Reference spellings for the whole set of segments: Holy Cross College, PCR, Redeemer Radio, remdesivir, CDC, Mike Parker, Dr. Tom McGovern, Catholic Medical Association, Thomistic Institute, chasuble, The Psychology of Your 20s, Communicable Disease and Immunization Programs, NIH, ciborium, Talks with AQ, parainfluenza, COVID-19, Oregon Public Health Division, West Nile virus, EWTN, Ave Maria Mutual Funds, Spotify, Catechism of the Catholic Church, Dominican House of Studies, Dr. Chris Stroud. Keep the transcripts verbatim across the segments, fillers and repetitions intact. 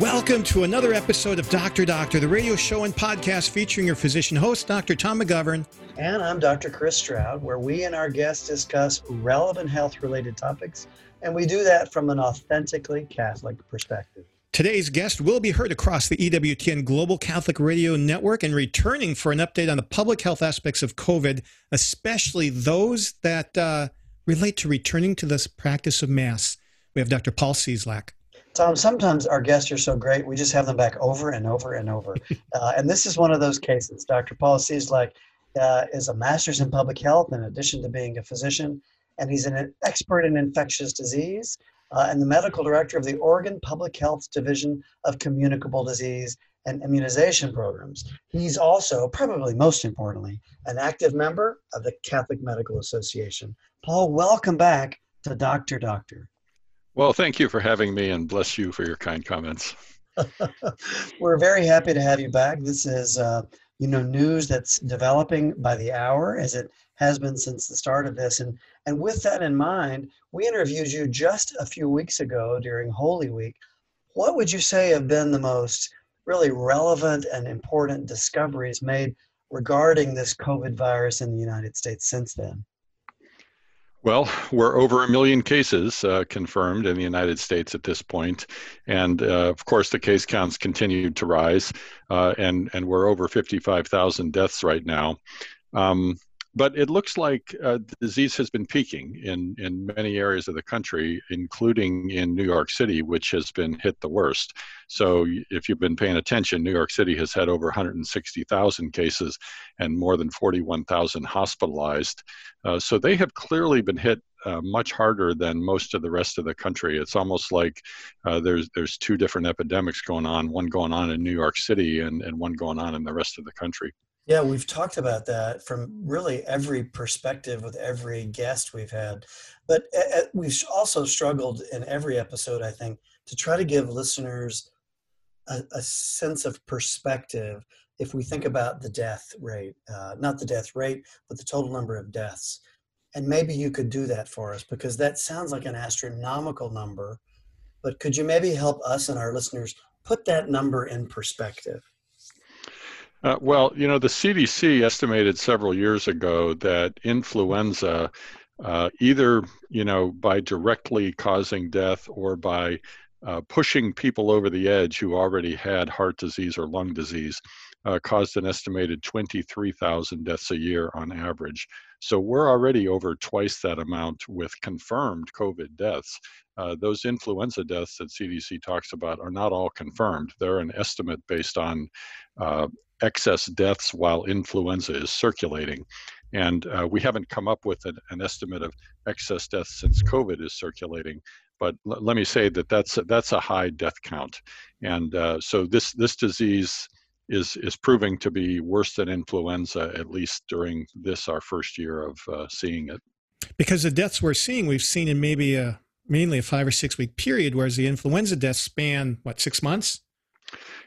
Welcome to another episode of Doctor Doctor, the radio show and podcast featuring your physician host, Doctor Tom McGovern. And I'm Doctor Chris Stroud, where we and our guests discuss relevant health-related topics, and we do that from an authentically Catholic perspective. Today's guest will be heard across the E W T N Global Catholic Radio Network and returning for an update on the public health aspects of COVID, especially those that uh, relate to returning to this practice of Mass. We have Doctor Paul Cieslak. Tom, sometimes our guests are so great, we just have them back over and over and over. Uh, and this is one of those cases. Doctor Paul Cieslak uh, is a master's in public health in addition to being a physician, and he's an expert in infectious disease uh, and the medical director of the Oregon Public Health Division of Communicable Disease and Immunization Programs. He's also, probably most importantly, an active member of the Catholic Medical Association. Paul, welcome back to Doctor Doctor. Well, thank you for having me, and bless you for your kind comments. We're very happy to have you back. This is, uh, you know, news that's developing by the hour, as it has been since the start of this. And and with that in mind, we interviewed you just a few weeks ago during Holy Week. What would you say have been the most really relevant and important discoveries made regarding this COVID virus in the United States since then? Well, we're over a million cases uh, confirmed in the United States at this point. And uh, of course, the case counts continued to rise, uh, and, and we're over fifty-five thousand deaths right now. Um, but it looks like uh, the disease has been peaking in, in many areas of the country, including in New York City, which has been hit the worst. So if you've been paying attention, New York City has had over one hundred sixty thousand cases and more than forty-one thousand hospitalized. Uh, so they have clearly been hit uh, much harder than most of the rest of the country. It's almost like uh, there's there's two different epidemics going on, one going on in New York City and, and one going on in the rest of the country. Yeah, we've talked about that from really every perspective with every guest we've had. But uh, we've also struggled in every episode, I think, to try to give listeners a, a sense of perspective if we think about the death rate, uh, not the death rate, but the total number of deaths. And maybe you could do that for us, because that sounds like an astronomical number. But could you maybe help us and our listeners put that number in perspective? Uh, well, you know, the C D C estimated several years ago that influenza, uh, either, you know, by directly causing death or by uh, pushing people over the edge who already had heart disease or lung disease, uh, caused an estimated twenty-three thousand deaths a year on average. So we're already over twice that amount with confirmed COVID deaths. Uh, those influenza deaths that C D C talks about are not all confirmed. They're an estimate based on uh, excess deaths while influenza is circulating. And uh, we haven't come up with an, an estimate of excess deaths since COVID is circulating. But l- let me say that that's a, that's a high death count. And uh, so this this disease is is proving to be worse than influenza, at least during this, our first year of uh, seeing it. Because the deaths we're seeing, we've seen in maybe a, mainly a five or six week period, whereas the influenza deaths span, what, six months?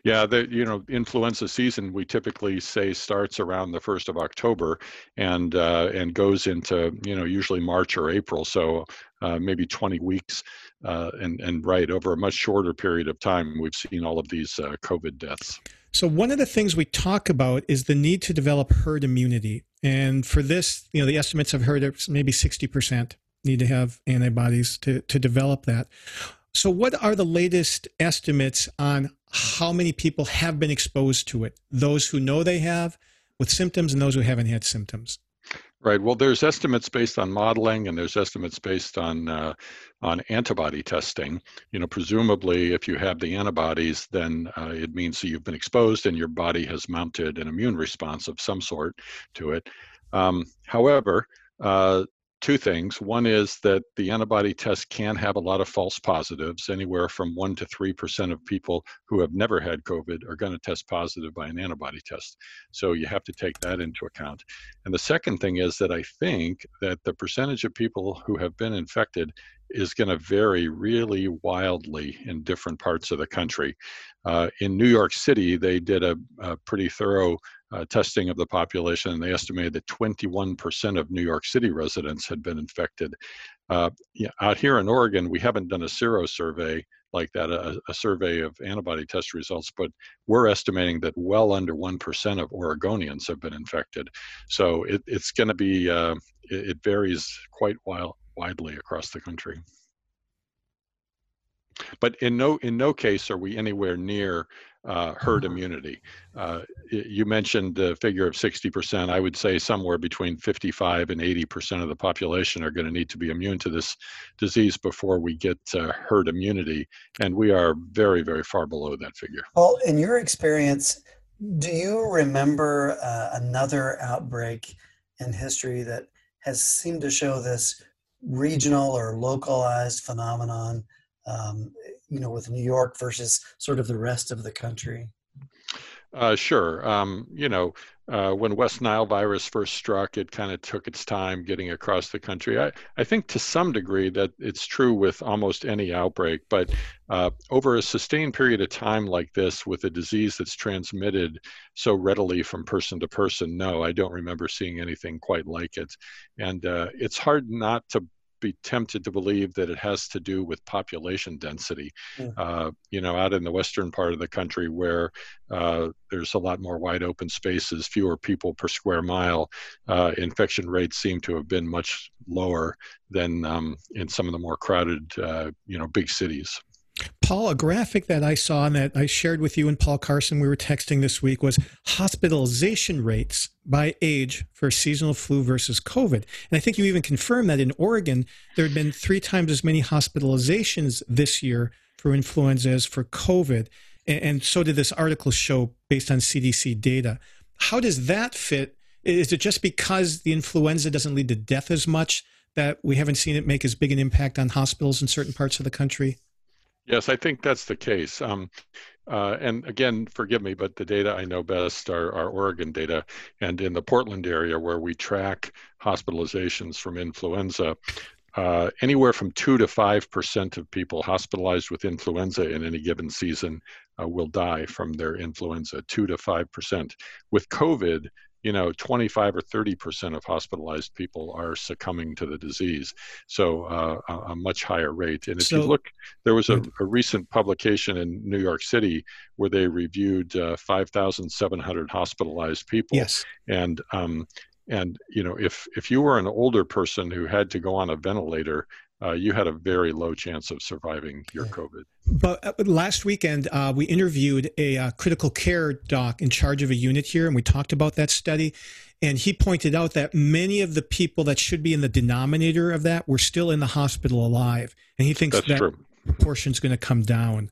Yeah, the, you know, influenza season, we typically say, starts around the first of October and uh, and goes into, you know, usually March or April, so uh, maybe twenty weeks, uh, and, and right, over a much shorter period of time, we've seen all of these uh, COVID deaths. So one of the things we talk about is the need to develop herd immunity. And for this, you know, the estimates I've heard are maybe sixty percent need to have antibodies to, to develop that. So what are the latest estimates on how many people have been exposed to it? Those who know they have with symptoms and those who haven't had symptoms. Right. Well, there's estimates based on modeling, and there's estimates based on uh, on antibody testing. You know, presumably, if you have the antibodies, then uh, it means that you've been exposed and your body has mounted an immune response of some sort to it. Um, however, uh, two things. One is that the antibody test can have a lot of false positives. Anywhere from one to three percent of people who have never had COVID are going to test positive by an antibody test. So you have to take that into account. And the second thing is that I think that the percentage of people who have been infected is going to vary really wildly in different parts of the country. Uh, in New York City, they did a, a pretty thorough uh, testing of the population, and they estimated that twenty-one percent of New York City residents had been infected. Uh, yeah, out here in Oregon, we haven't done a sero survey like that, a, a survey of antibody test results, but we're estimating that well under one percent of Oregonians have been infected. So it, it's going to be, uh, it, it varies quite wild, widely across the country. But in no in no case are we anywhere near uh, herd immunity. Uh, you mentioned the figure of sixty percent. I would say somewhere between fifty-five and eighty percent of the population are going to need to be immune to this disease before we get uh, herd immunity, and we are very, very far below that figure. Paul, in your experience, do you remember uh, another outbreak in history that has seemed to show this regional or localized phenomenon? Um, you know, with New York versus sort of the rest of the country? Uh, sure. Um, you know, uh, when West Nile virus first struck, it kind of took its time getting across the country. I, I think to some degree that it's true with almost any outbreak, but uh, over a sustained period of time like this with a disease that's transmitted so readily from person to person, no, I don't remember seeing anything quite like it. And uh, it's hard not to be tempted to believe that it has to do with population density. Yeah. Uh, you know, out in the western part of the country where uh, there's a lot more wide open spaces, fewer people per square mile, uh, infection rates seem to have been much lower than um, in some of the more crowded, uh, you know, big cities. Paul, a graphic that I saw and that I shared with you and Paul Carson, we were texting this week, was hospitalization rates by age for seasonal flu versus COVID. And I think you even confirmed that in Oregon, there had been three times as many hospitalizations this year for influenza as for COVID. And, and so did this article show based on C D C data. How does that fit? Is it just because the influenza doesn't lead to death as much that we haven't seen it make as big an impact on hospitals in certain parts of the country? Yes, I think that's the case. Um, uh, and again, forgive me, but the data I know best are, are Oregon data. And in the Portland area where we track hospitalizations from influenza, uh, anywhere from two to five percent of people hospitalized with influenza in any given season uh, will die from their influenza, two to five percent. With COVID, you know, twenty-five or thirty percent of hospitalized people are succumbing to the disease. So uh, a, a much higher rate. And if so, you look, there was a, a recent publication in New York City where they reviewed uh, five thousand seven hundred hospitalized people. Yes. And, um, and you know, if, if you were an older person who had to go on a ventilator, Uh, you had a very low chance of surviving your COVID. But uh, last weekend, uh, we interviewed a uh, critical care doc in charge of a unit here, and we talked about that study. And he pointed out that many of the people that should be in the denominator of that were still in the hospital alive. And he thinks That's that true. Proportion's going to come down.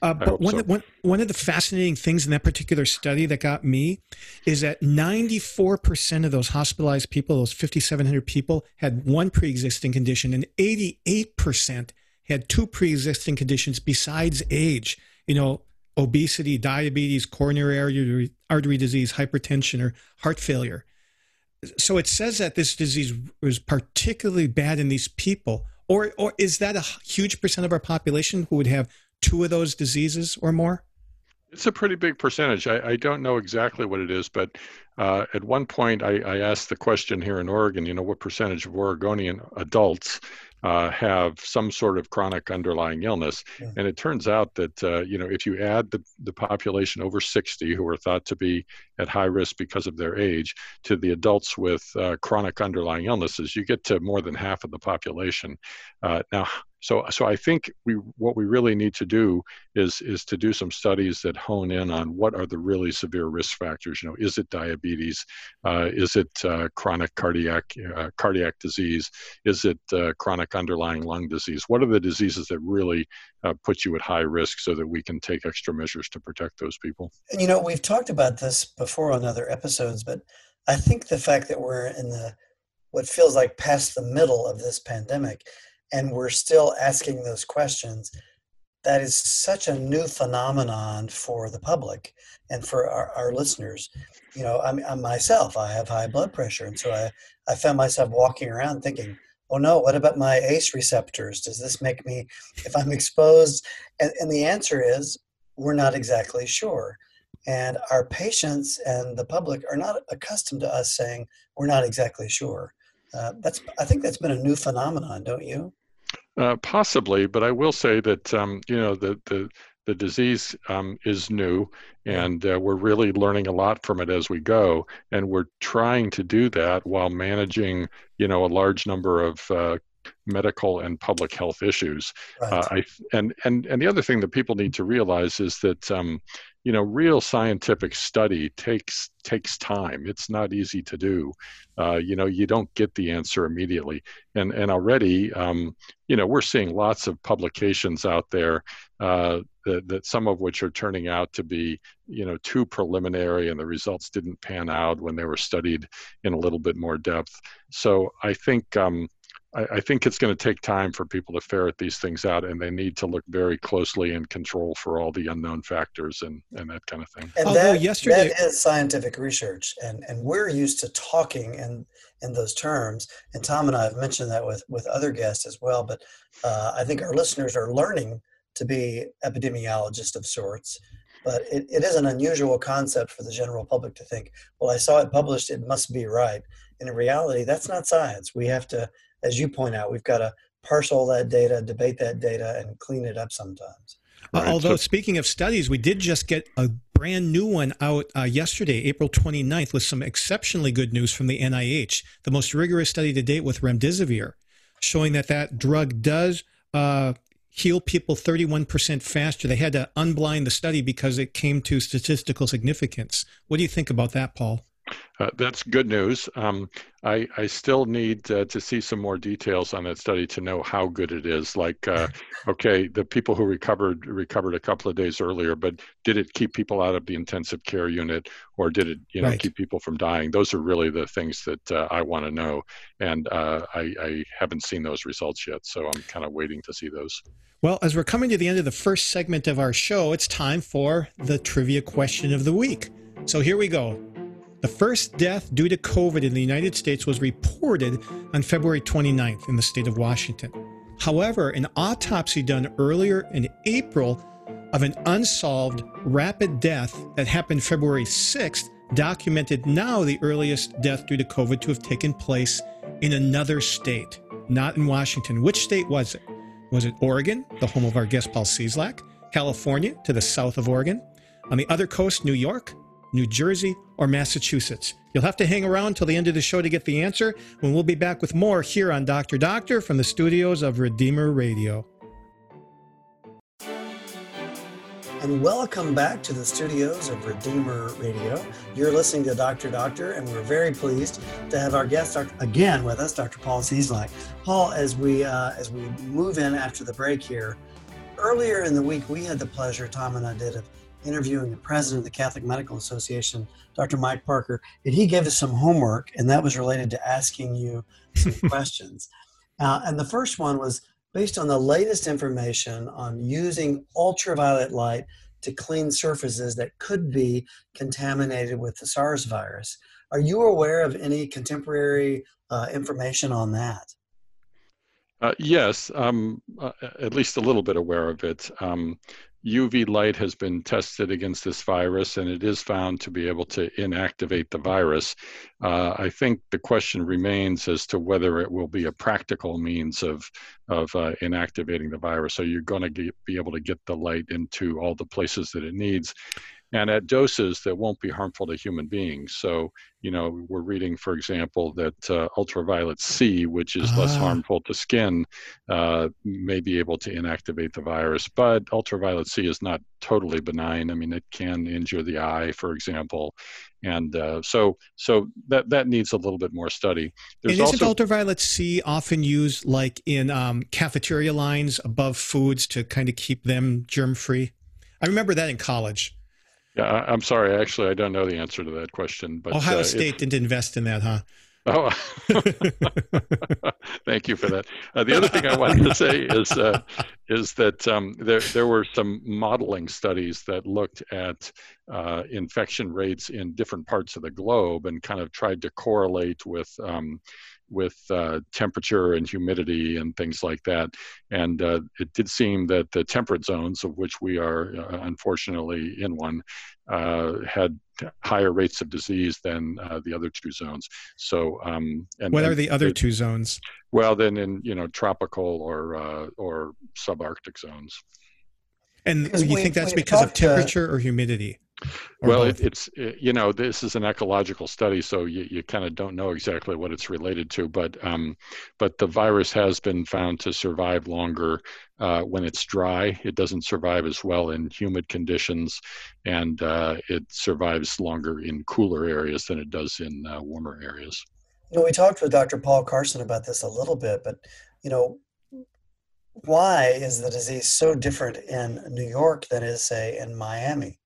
Uh, but one, so. one, one of the fascinating things in that particular study that got me is that ninety-four percent of those hospitalized people, those fifty-seven hundred people, had one pre-existing condition, and eighty-eight percent had two pre-existing conditions besides age, you know, obesity, diabetes, coronary artery, artery disease, hypertension, or heart failure. So it says that this disease was particularly bad in these people, or, or is that a huge percent of our population who would have two of those diseases or more? It's a pretty big percentage. I, I don't know exactly what it is, but uh, at one point I, I asked the question here in Oregon, you know, what percentage of Oregonian adults uh, have some sort of chronic underlying illness? Yeah. And it turns out that, uh, you know, if you add the, the population over sixty who are thought to be at high risk because of their age to the adults with uh, chronic underlying illnesses, you get to more than half of the population. Uh, now, So, so I think we what we really need to do is is to do some studies that hone in on what are the really severe risk factors. You know, is it diabetes? Uh, is it uh, chronic cardiac uh, cardiac disease? Is it uh, chronic underlying lung disease? What are the diseases that really uh, put you at high risk so that we can take extra measures to protect those people? And, you know, we've talked about this before on other episodes, but I think the fact that we're in the what feels like past the middle of this pandemic, and we're still asking those questions, that is such a new phenomenon for the public and for our, our listeners. You know, I'm, I'm myself, I have high blood pressure. And so I, I found myself walking around thinking, oh no, what about my ACE receptors? Does this make me, if I'm exposed? And, and the answer is, we're not exactly sure. And our patients and the public are not accustomed to us saying, we're not exactly sure. Uh, that's, I think that's been a new phenomenon, don't you? Uh, possibly, but I will say that, um, you know, the, the, the disease um, is new, and uh, we're really learning a lot from it as we go. And we're trying to do that while managing, you know, a large number of uh, medical and public health issues. Right. Uh, I, and, and, and the other thing that people need to realize is that, um, you know, real scientific study takes takes time. It's not easy to do. Uh, you know, you don't get the answer immediately. And and already, um, you know, we're seeing lots of publications out there uh, that, that some of which are turning out to be, you know, too preliminary, and the results didn't pan out when they were studied in a little bit more depth. So I think um, I, I think it's going to take time for people to ferret these things out, and they need to look very closely and control for all the unknown factors and, and that kind of thing. And Although that, yesterday, that is scientific research, and, and we're used to talking in, in those terms, and Tom and I have mentioned that with, with other guests as well, but uh, I think our listeners are learning to be epidemiologists of sorts, but it, it is an unusual concept for the general public to think, well, I saw it published, it must be right. And in reality, that's not science. We have to, as you point out, we've got to parse all that data, debate that data, and clean it up sometimes. Uh, right. Although, so, speaking of studies, we did just get a brand new one out uh, yesterday, April twenty-ninth, with some exceptionally good news from the N I H, the most rigorous study to date with remdesivir, showing that that drug does uh, heal people thirty-one percent faster. They had to unblind the study because it came to statistical significance. What do you think about that, Paul? Uh, that's good news. Um, I, I still need uh, to see some more details on that study to know how good it is. Like, uh, okay, the people who recovered recovered a couple of days earlier, but did it keep people out of the intensive care unit, or did it, you know, right. keep people from dying? Those are really the things that uh, I want to know, and uh, I, I haven't seen those results yet, so I'm kind of waiting to see those. Well, as we're coming to the end of the first segment of our show, it's time for the trivia question of the week. So here we go. The first death due to COVID in the United States was reported on February twenty-ninth in the state of Washington. However, an autopsy done earlier in April of an unsolved rapid death that happened February sixth documented now the earliest death due to COVID to have taken place in another state, not in Washington. Which state was it? Was it Oregon, the home of our guest Paul Cieslak, California, to the south of Oregon, on the other coast, New York, New Jersey, or Massachusetts? You'll have to hang around till the end of the show to get the answer, when we'll be back with more here on Doctor Doctor from the studios of Redeemer Radio. And welcome back to the studios of Redeemer Radio. You're listening to Doctor Doctor, and we're very pleased to have our guest again with us, Doctor Paul Cieslak. Paul, as we uh, as we move in after the break here, earlier in the week we had the pleasure, Tom and I did, of interviewing the president of the Catholic Medical Association, Doctor Mike Parker, and he gave us some homework, and that was related to asking you some questions. Uh, and the first one was based on the latest information on using ultraviolet light to clean surfaces that could be contaminated with the SARS virus. Are you aware of any contemporary uh, information on that? Uh, yes, I'm um, uh, at least a little bit aware of it. Um, U V light has been tested against this virus, and it is found to be able to inactivate the virus. Uh, I think the question remains as to whether it will be a practical means of of uh, inactivating the virus. So you're going to be able to get the light into all the places that it needs, and at doses that won't be harmful to human beings. So, you know, we're reading, for example, that uh, ultraviolet C, which is uh-huh. less harmful to skin, uh, may be able to inactivate the virus. But ultraviolet C is not totally benign. I mean, it can injure the eye, for example. And uh, so so that, that needs a little bit more study. There's and isn't also ultraviolet C often used like in um, cafeteria lines above foods to kind of keep them germ-free? I remember that in college. Yeah, I'm sorry. Actually, I don't know the answer to that question. But Ohio uh, State it, didn't invest in that, huh? Oh, thank you for that. Uh, the other thing I wanted to say is uh, is that um, there there were some modeling studies that looked at uh, infection rates in different parts of the globe and kind of tried to correlate with Um, with uh, temperature and humidity and things like that. And uh, it did seem that the temperate zones, of which we are uh, unfortunately in one, uh, had higher rates of disease than uh, the other two zones. So, um, and what are the other it, two zones? Well, then in, you know, tropical or, uh, or subarctic zones. And because you we, think that's because of temperature to... or humidity? Well, it, it's, it, you know, this is an ecological study, so you, you kind of don't know exactly what it's related to, but um, but the virus has been found to survive longer uh, when it's dry. It doesn't survive as well in humid conditions, and uh, it survives longer in cooler areas than it does in uh, warmer areas. You know, we talked with Doctor Paul Carson about this a little bit, but, you know, why is the disease so different in New York than it is, say, in Miami?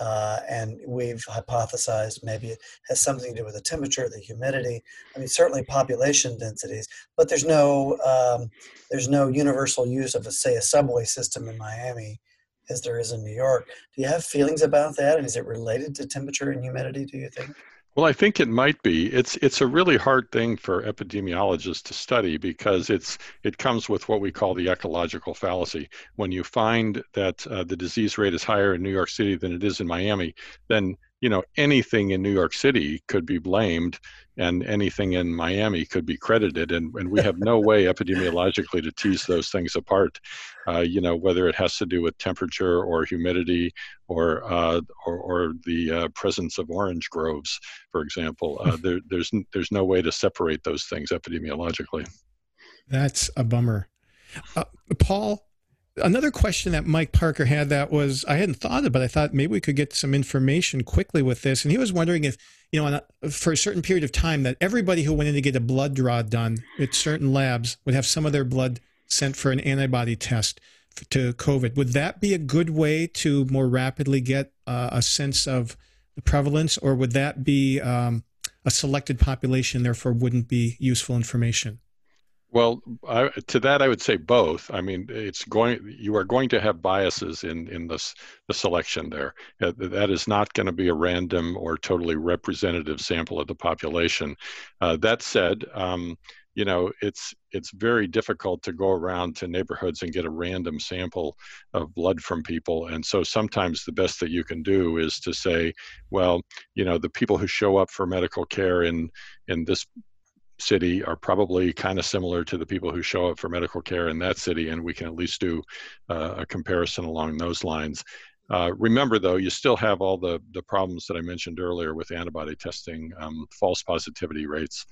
Uh, and we've hypothesized maybe it has something to do with the temperature, the humidity. I mean, certainly population densities, but there's no um, there's no universal use of, a, say, a subway system in Miami as there is in New York. Do you have feelings about that? And is it related to temperature and humidity, do you think? Well, I think it might be. It's it's a really hard thing for epidemiologists to study because it's it comes with what we call the ecological fallacy. When you find that uh, the disease rate is higher in New York City than it is in Miami, then you know anything in New York City could be blamed, and anything in Miami could be credited, and, and we have no way epidemiologically to tease those things apart. Uh, you know, whether it has to do with temperature or humidity or uh, or, or the uh, presence of orange groves, for example, uh, there, there's there's no way to separate those things epidemiologically. That's a bummer, uh, Paul. Another question that Mike Parker had that was, I hadn't thought of, but I thought maybe we could get some information quickly with this. And he was wondering if, you know, on a, for a certain period of time that everybody who went in to get a blood draw done at certain labs would have some of their blood sent for an antibody test for, to COVID. Would that be a good way to more rapidly get uh, a sense of the prevalence, or would that be um, a selected population, therefore wouldn't be useful information? Well, I, to that I would say both. I mean, it's going. You are going to have biases in in this the selection there. That is not going to be a random or totally representative sample of the population. Uh, that said, um, you know, it's it's very difficult to go around to neighborhoods and get a random sample of blood from people. And so sometimes the best that you can do is to say, well, you know, the people who show up for medical care in in this city are probably kind of similar to the people who show up for medical care in that city, and we can at least do uh, a comparison along those lines. Uh, remember, though, you still have all the, the problems that I mentioned earlier with antibody testing, um, false positivity rates,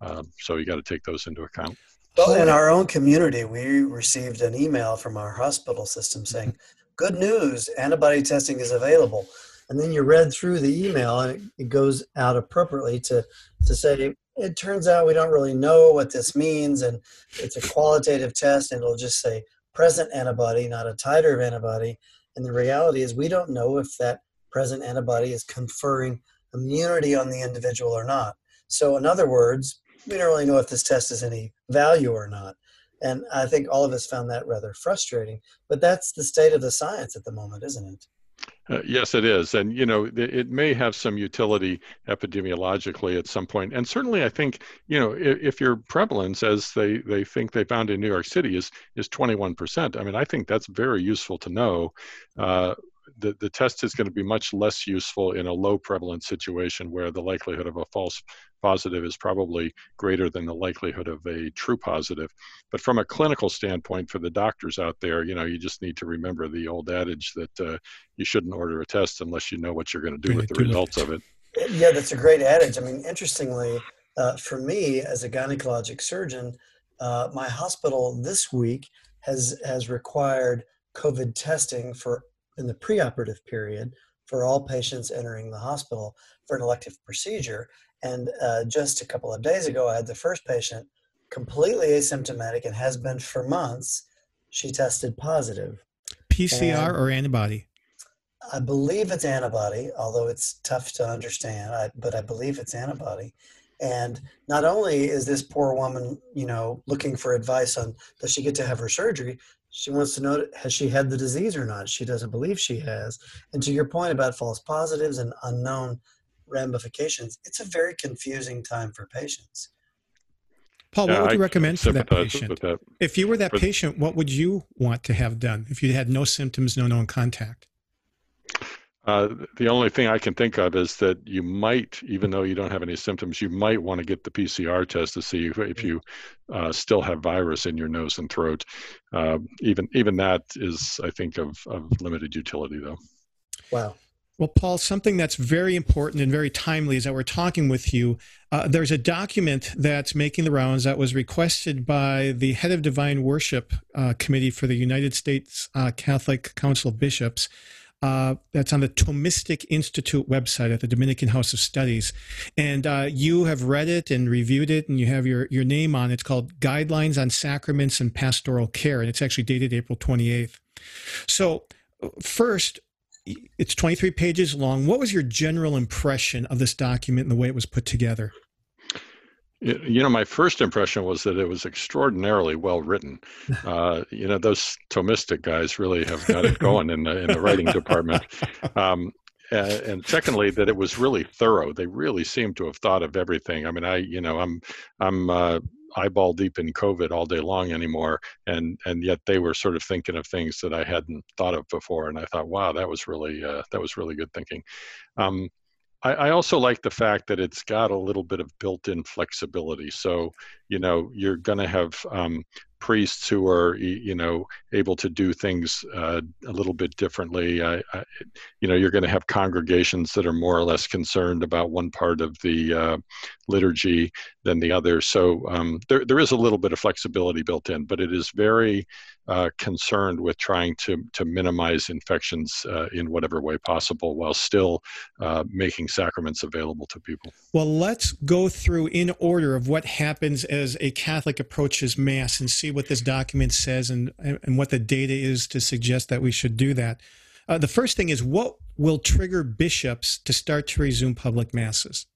uh, so you got to take those into account. Well, in our own community, we received an email from our hospital system saying, good news, antibody testing is available. And then you read through the email, and it goes out appropriately to, to say, it turns out we don't really know what this means, and it's a qualitative test, and it'll just say present antibody, not a titer of antibody. And the reality is we don't know if that present antibody is conferring immunity on the individual or not. So in other words, we don't really know if this test is any value or not. And I think all of us found that rather frustrating, but that's the state of the science at the moment, isn't it? Uh, yes, it is. And, you know, it may have some utility epidemiologically at some point. And certainly I think, you know, if, if your prevalence, as they, they think they found in New York City, is is twenty-one percent, I mean, I think that's very useful to know. Uh, the, the test is going to be much less useful in a low prevalence situation where the likelihood of a false positive is probably greater than the likelihood of a true positive. But from a clinical standpoint, for the doctors out there, you know, you just need to remember the old adage that uh, you shouldn't order a test unless you know what you're going to do with the results of it. Yeah, that's a great adage. I mean, interestingly, uh, for me as a gynecologic surgeon, uh, my hospital this week has has required COVID testing for in the preoperative period for all patients entering the hospital for an elective procedure. And uh, just a couple of days ago, I had the first patient completely asymptomatic and has been for months. She tested positive. P C R and or antibody? I believe it's antibody, although it's tough to understand, I, but I believe it's antibody. And not only is this poor woman, you know, looking for advice on does she get to have her surgery, she wants to know, has she had the disease or not? She doesn't believe she has. And to your point about false positives and unknown ramifications, it's a very confusing time for patients. Paul, what yeah, would you I recommend for that patient? That. If you were that for patient, what would you want to have done if you had no symptoms, no known contact? Uh, the only thing I can think of is that you might, even though you don't have any symptoms, you might want to get the P C R test to see if, if you uh, still have virus in your nose and throat. Uh, even even that is, I think, of, of limited utility, though. Wow. Well, Paul, something that's very important and very timely is that we're talking with you. Uh, there's a document that's making the rounds that was requested by the head of Divine Worship uh, Committee for the United States uh, Catholic Council of Bishops. Uh, that's on the Thomistic Institute website at the Dominican House of Studies. And uh, you have read it and reviewed it, and you have your, your name on it. It's called Guidelines on Sacraments and Pastoral Care, and it's actually dated April twenty-eighth. So first, it's twenty-three pages long. What was your general impression of this document and the way it was put together? You know, my first impression was that it was extraordinarily well written. Uh, you know, those Thomistic guys really have got it going in the, in the writing department. Um, and, and secondly, that it was really thorough. They really seemed to have thought of everything. I mean, I, you know, I'm, I'm uh, eyeball deep in COVID all day long anymore, and and yet they were sort of thinking of things that I hadn't thought of before. And I thought, wow, that was really uh, that was really good thinking. Um, I also like the fact that it's got a little bit of built-in flexibility. So, you know, you're going to have um, priests who are, you know, able to do things uh, a little bit differently. I, I, you know, you're going to have congregations that are more or less concerned about one part of the uh, liturgy than the other. So um, there, there is a little bit of flexibility built in, but it is very uh, concerned with trying to, to minimize infections uh, in whatever way possible while still uh, making sacraments available to people. Well, let's go through in order of what happens as a Catholic approaches Mass and see what this document says and, and what the data is to suggest that we should do that. Uh, the first thing is, what will trigger bishops to start to resume public masses?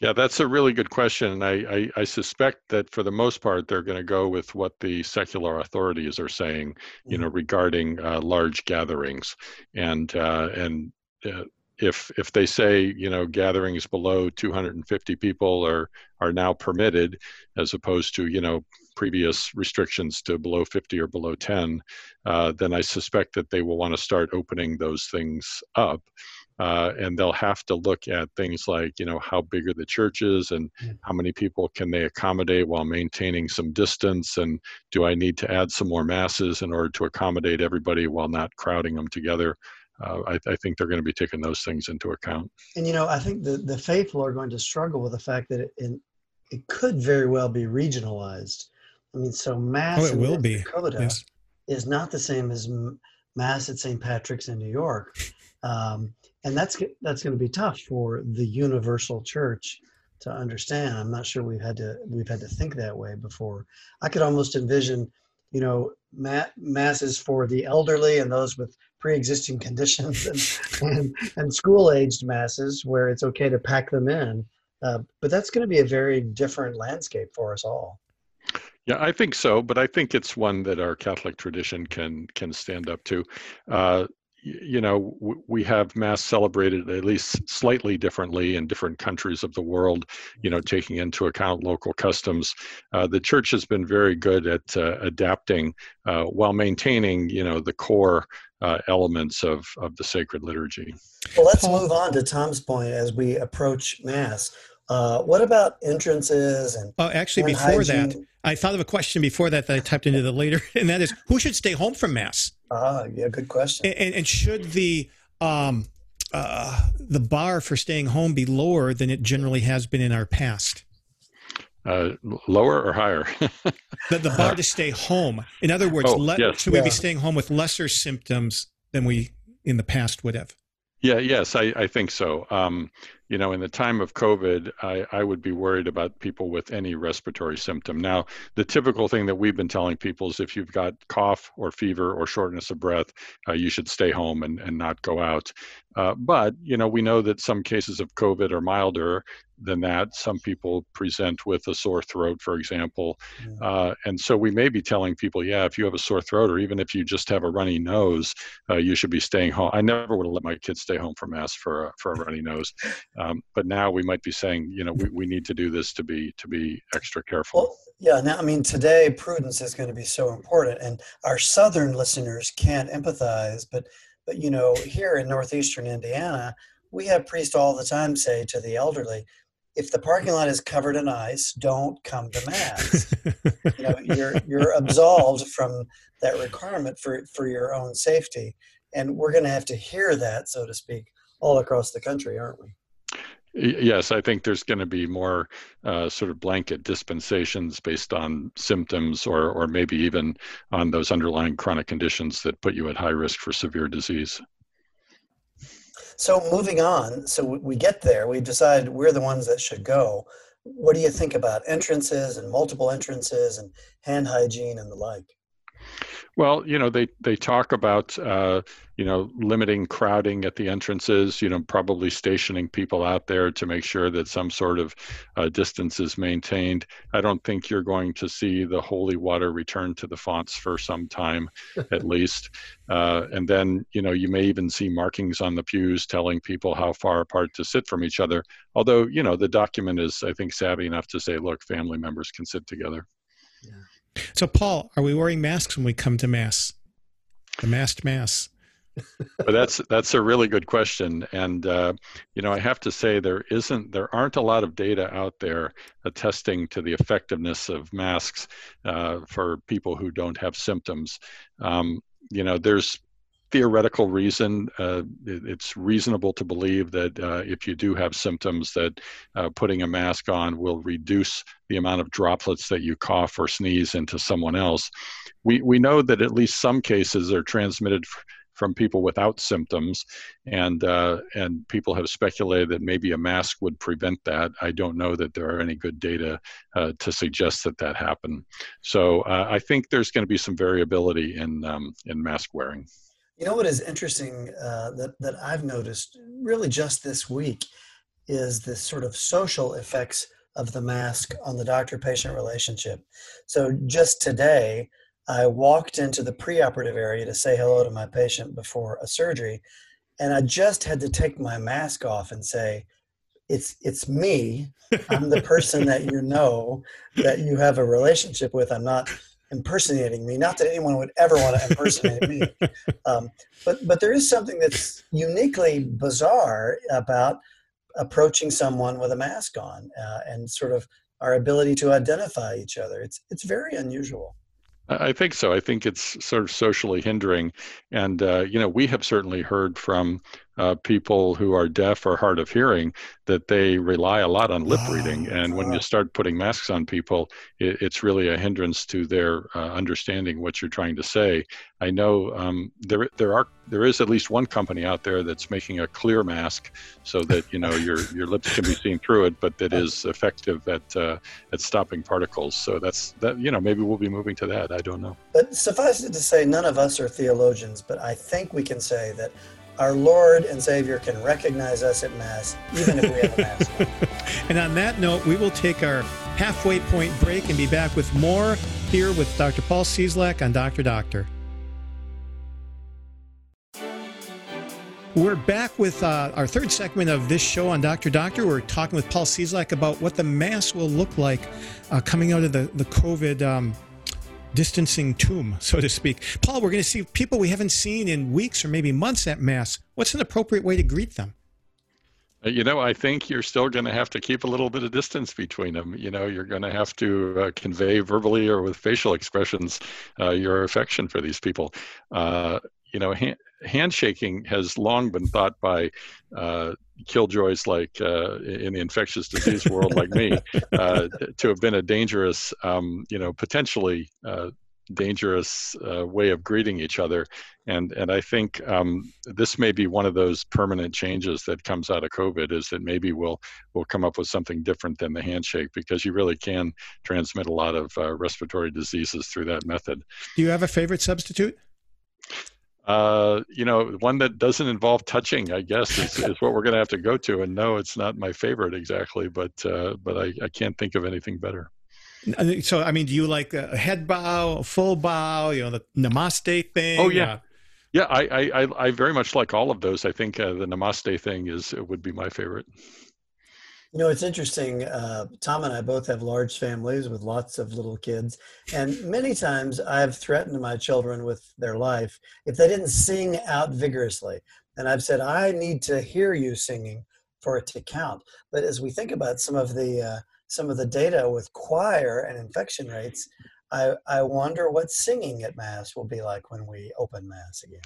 Yeah, that's a really good question. And I, I, I suspect that for the most part, they're going to go with what the secular authorities are saying, you know, regarding uh, large gatherings. And, uh, and uh, if if they say, you know, gatherings below two hundred fifty people are are now permitted, as opposed to, you know, previous restrictions to below fifty or below ten, uh, then I suspect that they will want to start opening those things up. Uh, and they'll have to look at things like, you know, how big are the churches and how many people can they accommodate while maintaining some distance? And do I need to add some more masses in order to accommodate everybody while not crowding them together? Uh, I, I think they're going to be taking those things into account. And, you know, I think the, the faithful are going to struggle with the fact that it, it, it could very well be regionalized. I mean, so Mass oh, it in will North be. Dakota yes. is not the same as Mass at Saint Patrick's in New York. Um, and that's, that's going to be tough for the universal church to understand. I'm not sure we've had to, we've had to think that way before. I could almost envision, you know, ma- masses for the elderly and those with pre-existing conditions and, and, and school-aged masses where it's okay to pack them in. Uh, but that's going to be a very different landscape for us all. Yeah, I think so. But I think it's one that our Catholic tradition can can stand up to. Uh, you know, we have Mass celebrated at least slightly differently in different countries of the world, you know, taking into account local customs. Uh, the Church has been very good at uh, adapting uh, while maintaining, you know, the core uh, elements of, of the sacred liturgy. Well, let's move on to Tom's point as we approach Mass. Uh, what about entrances and oh, actually, and before hygiene? that, I thought of a question before that that I typed into the later, and that is, who should stay home from Mass? Ah, yeah, good question. And, and should the um, uh, the bar for staying home be lower than it generally has been in our past? Uh, lower or higher? the, the bar to stay home. In other words, oh, le- yes. should we yeah. be staying home with lesser symptoms than we in the past would have? Yeah, yes, I, I think so. Um, you know, in the time of COVID, I, I would be worried about people with any respiratory symptom. Now, the typical thing that we've been telling people is if you've got cough or fever or shortness of breath, uh, you should stay home and, and not go out. Uh, but, you know, we know that some cases of COVID are milder than that. Some people present with a sore throat, for example. Yeah. Uh, and so we may be telling people, yeah, if you have a sore throat or even if you just have a runny nose, uh, you should be staying home. I never would have let my kids stay home from Mass for a, for a runny nose. Um, but now we might be saying, you know, we, we need to do this to be to be extra careful. Well, yeah, now, I mean, today prudence is going to be so important, and our southern listeners can't empathize. But, but you know, here in northeastern Indiana, we have priests all the time say to the elderly, if the parking lot is covered in ice, don't come to Mass. You know, you're you're absolved from that requirement for, for your own safety. And we're going to have to hear that, so to speak, all across the country, aren't we? Yes, I think there's going to be more uh, sort of blanket dispensations based on symptoms, or or maybe even on those underlying chronic conditions that put you at high risk for severe disease. So moving on, so we get there, we decide we're the ones that should go. What do you think about entrances and multiple entrances and hand hygiene and the like? Well, you know, they, they talk about, uh, you know, limiting crowding at the entrances, you know, probably stationing people out there to make sure that some sort of uh, distance is maintained. I don't think you're going to see the holy water return to the fonts for some time, at least. Uh, and then, you know, you may even see markings on the pews telling people how far apart to sit from each other. Although, you know, the document is, I think, savvy enough to say, look, family members can sit together. Yeah. So, Paul, are we wearing masks when we come to Mass? The masked Mass. Well, that's that's a really good question, and uh, you know, I have to say there isn't, there aren't a lot of data out there attesting to the effectiveness of masks uh, for people who don't have symptoms. Um, you know, there's theoretical reason. Uh, it, it's reasonable to believe that uh, if you do have symptoms, that uh, putting a mask on will reduce the amount of droplets that you cough or sneeze into someone else. We we know that at least some cases are transmitted f- from people without symptoms, and uh, and people have speculated that maybe a mask would prevent that. I don't know that there are any good data uh, to suggest that that happened. So uh, I think there's going to be some variability in um, in mask wearing. You know what is interesting uh, that, that I've noticed really just this week is the sort of social effects of the mask on the doctor-patient relationship. So just today, I walked into the preoperative area to say hello to my patient before a surgery, and I just had to take my mask off and say, it's it's me, I'm the person that you know, that you have a relationship with. I'm not impersonating me. Not that anyone would ever want to impersonate me. Um, but, but there is something that's uniquely bizarre about approaching someone with a mask on uh, and sort of our ability to identify each other. It's, it's very unusual. I think so. I think it's sort of socially hindering. And, uh, you know, we have certainly heard from uh, people who are deaf or hard of hearing that they rely a lot on lip wow. reading. And when you start putting masks on people, it, it's really a hindrance to their uh, understanding what you're trying to say. I know um, there there are there is at least one company out there that's making a clear mask so that, you know, your your lips can be seen through it, but that is effective at uh, at stopping particles. So that's that. You know, maybe we'll be moving to that. I don't know. But suffice it to say, none of us are theologians, but I think we can say that our Lord and Savior can recognize us at Mass, even if we have a mask on. And on that note, we will take our halfway point break and be back with more here with Doctor Paul Cieslak on Doctor Doctor. We're back with uh, our third segment of this show on Doctor Doctor. We're talking with Paul Cieslak about what the Mass will look like uh, coming out of the, the COVID um, distancing tomb, so to speak. Paul, we're going to see people we haven't seen in weeks or maybe months at Mass. What's an appropriate way to greet them? You know, I think you're still going to have to keep a little bit of distance between them. You know, you're going to have to uh, convey verbally or with facial expressions uh, your affection for these people. Uh, you know, hand, handshaking has long been thought by uh, killjoys like uh, in the infectious disease world like me uh, to have been a dangerous, um, you know, potentially uh, dangerous uh, way of greeting each other. And and I think um, this may be one of those permanent changes that comes out of COVID, is that maybe we'll we'll come up with something different than the handshake, because you really can transmit a lot of uh, respiratory diseases through that method. Do you have a favorite substitute? Uh, you know, one that doesn't involve touching, I guess, is, is what we're going to have to go to. And no, it's not my favorite exactly, but uh, but I, I can't think of anything better. So, I mean, do you like a head bow, a full bow, you know, the namaste thing? Oh, yeah. Uh, yeah, I, I, I very much like all of those. I think uh, the namaste thing is would be my favorite. You know, it's interesting. Uh, Tom and I both have large families with lots of little kids. And many times I've threatened my children with their life if they didn't sing out vigorously. And I've said, I need to hear you singing for it to count. But as we think about some of the uh, some of the data with choir and infection rates, I, I wonder what singing at Mass will be like when we open Mass again.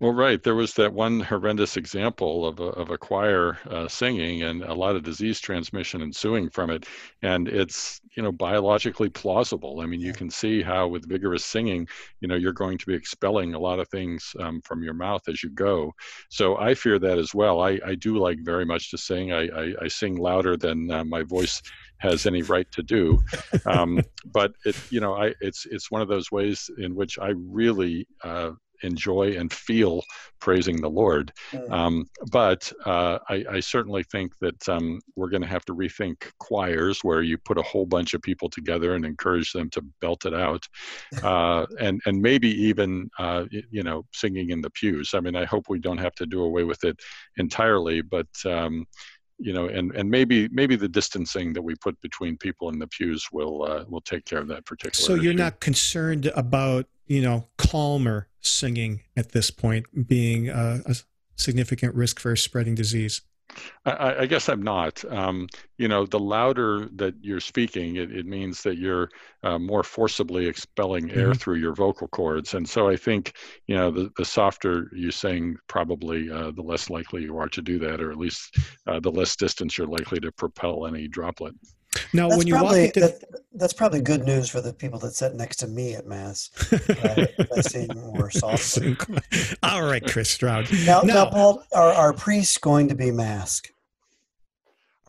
Well, right. There was that one horrendous example of a, of a choir uh, singing and a lot of disease transmission ensuing from it. And it's, you know, biologically plausible. I mean, you can see how with vigorous singing, you know, you're going to be expelling a lot of things um, from your mouth as you go. So I fear that as well. I, I do like very much to sing. I, I, I sing louder than uh, my voice has any right to do. Um, but, it, you know, I, it's, it's one of those ways in which I really uh, enjoy and feel praising the Lord. Um, but uh, I, I certainly think that um, we're going to have to rethink choirs where you put a whole bunch of people together and encourage them to belt it out. Uh, and, and maybe even, uh, you know, singing in the pews. I mean, I hope we don't have to do away with it entirely, but um, you know, and, and maybe maybe the distancing that we put between people in the pews will uh, will take care of that particular So you're issue. Not concerned about, you know, calmer singing at this point being a, a significant risk for spreading disease? I, I guess I'm not. Um, you know, the louder that you're speaking, it, it means that you're uh, more forcibly expelling air mm-hmm. through your vocal cords. And so I think, you know, the, the softer you sing, probably uh, the less likely you are to do that, or at least uh, the less distance you're likely to propel any droplet. Now, that's when you probably, walk into... that, that's probably good news for the people that sit next to me at Mass. Uh, I sing more softly. All right, Chris Stroud. Now, now, now Paul, are our priests going to be masked?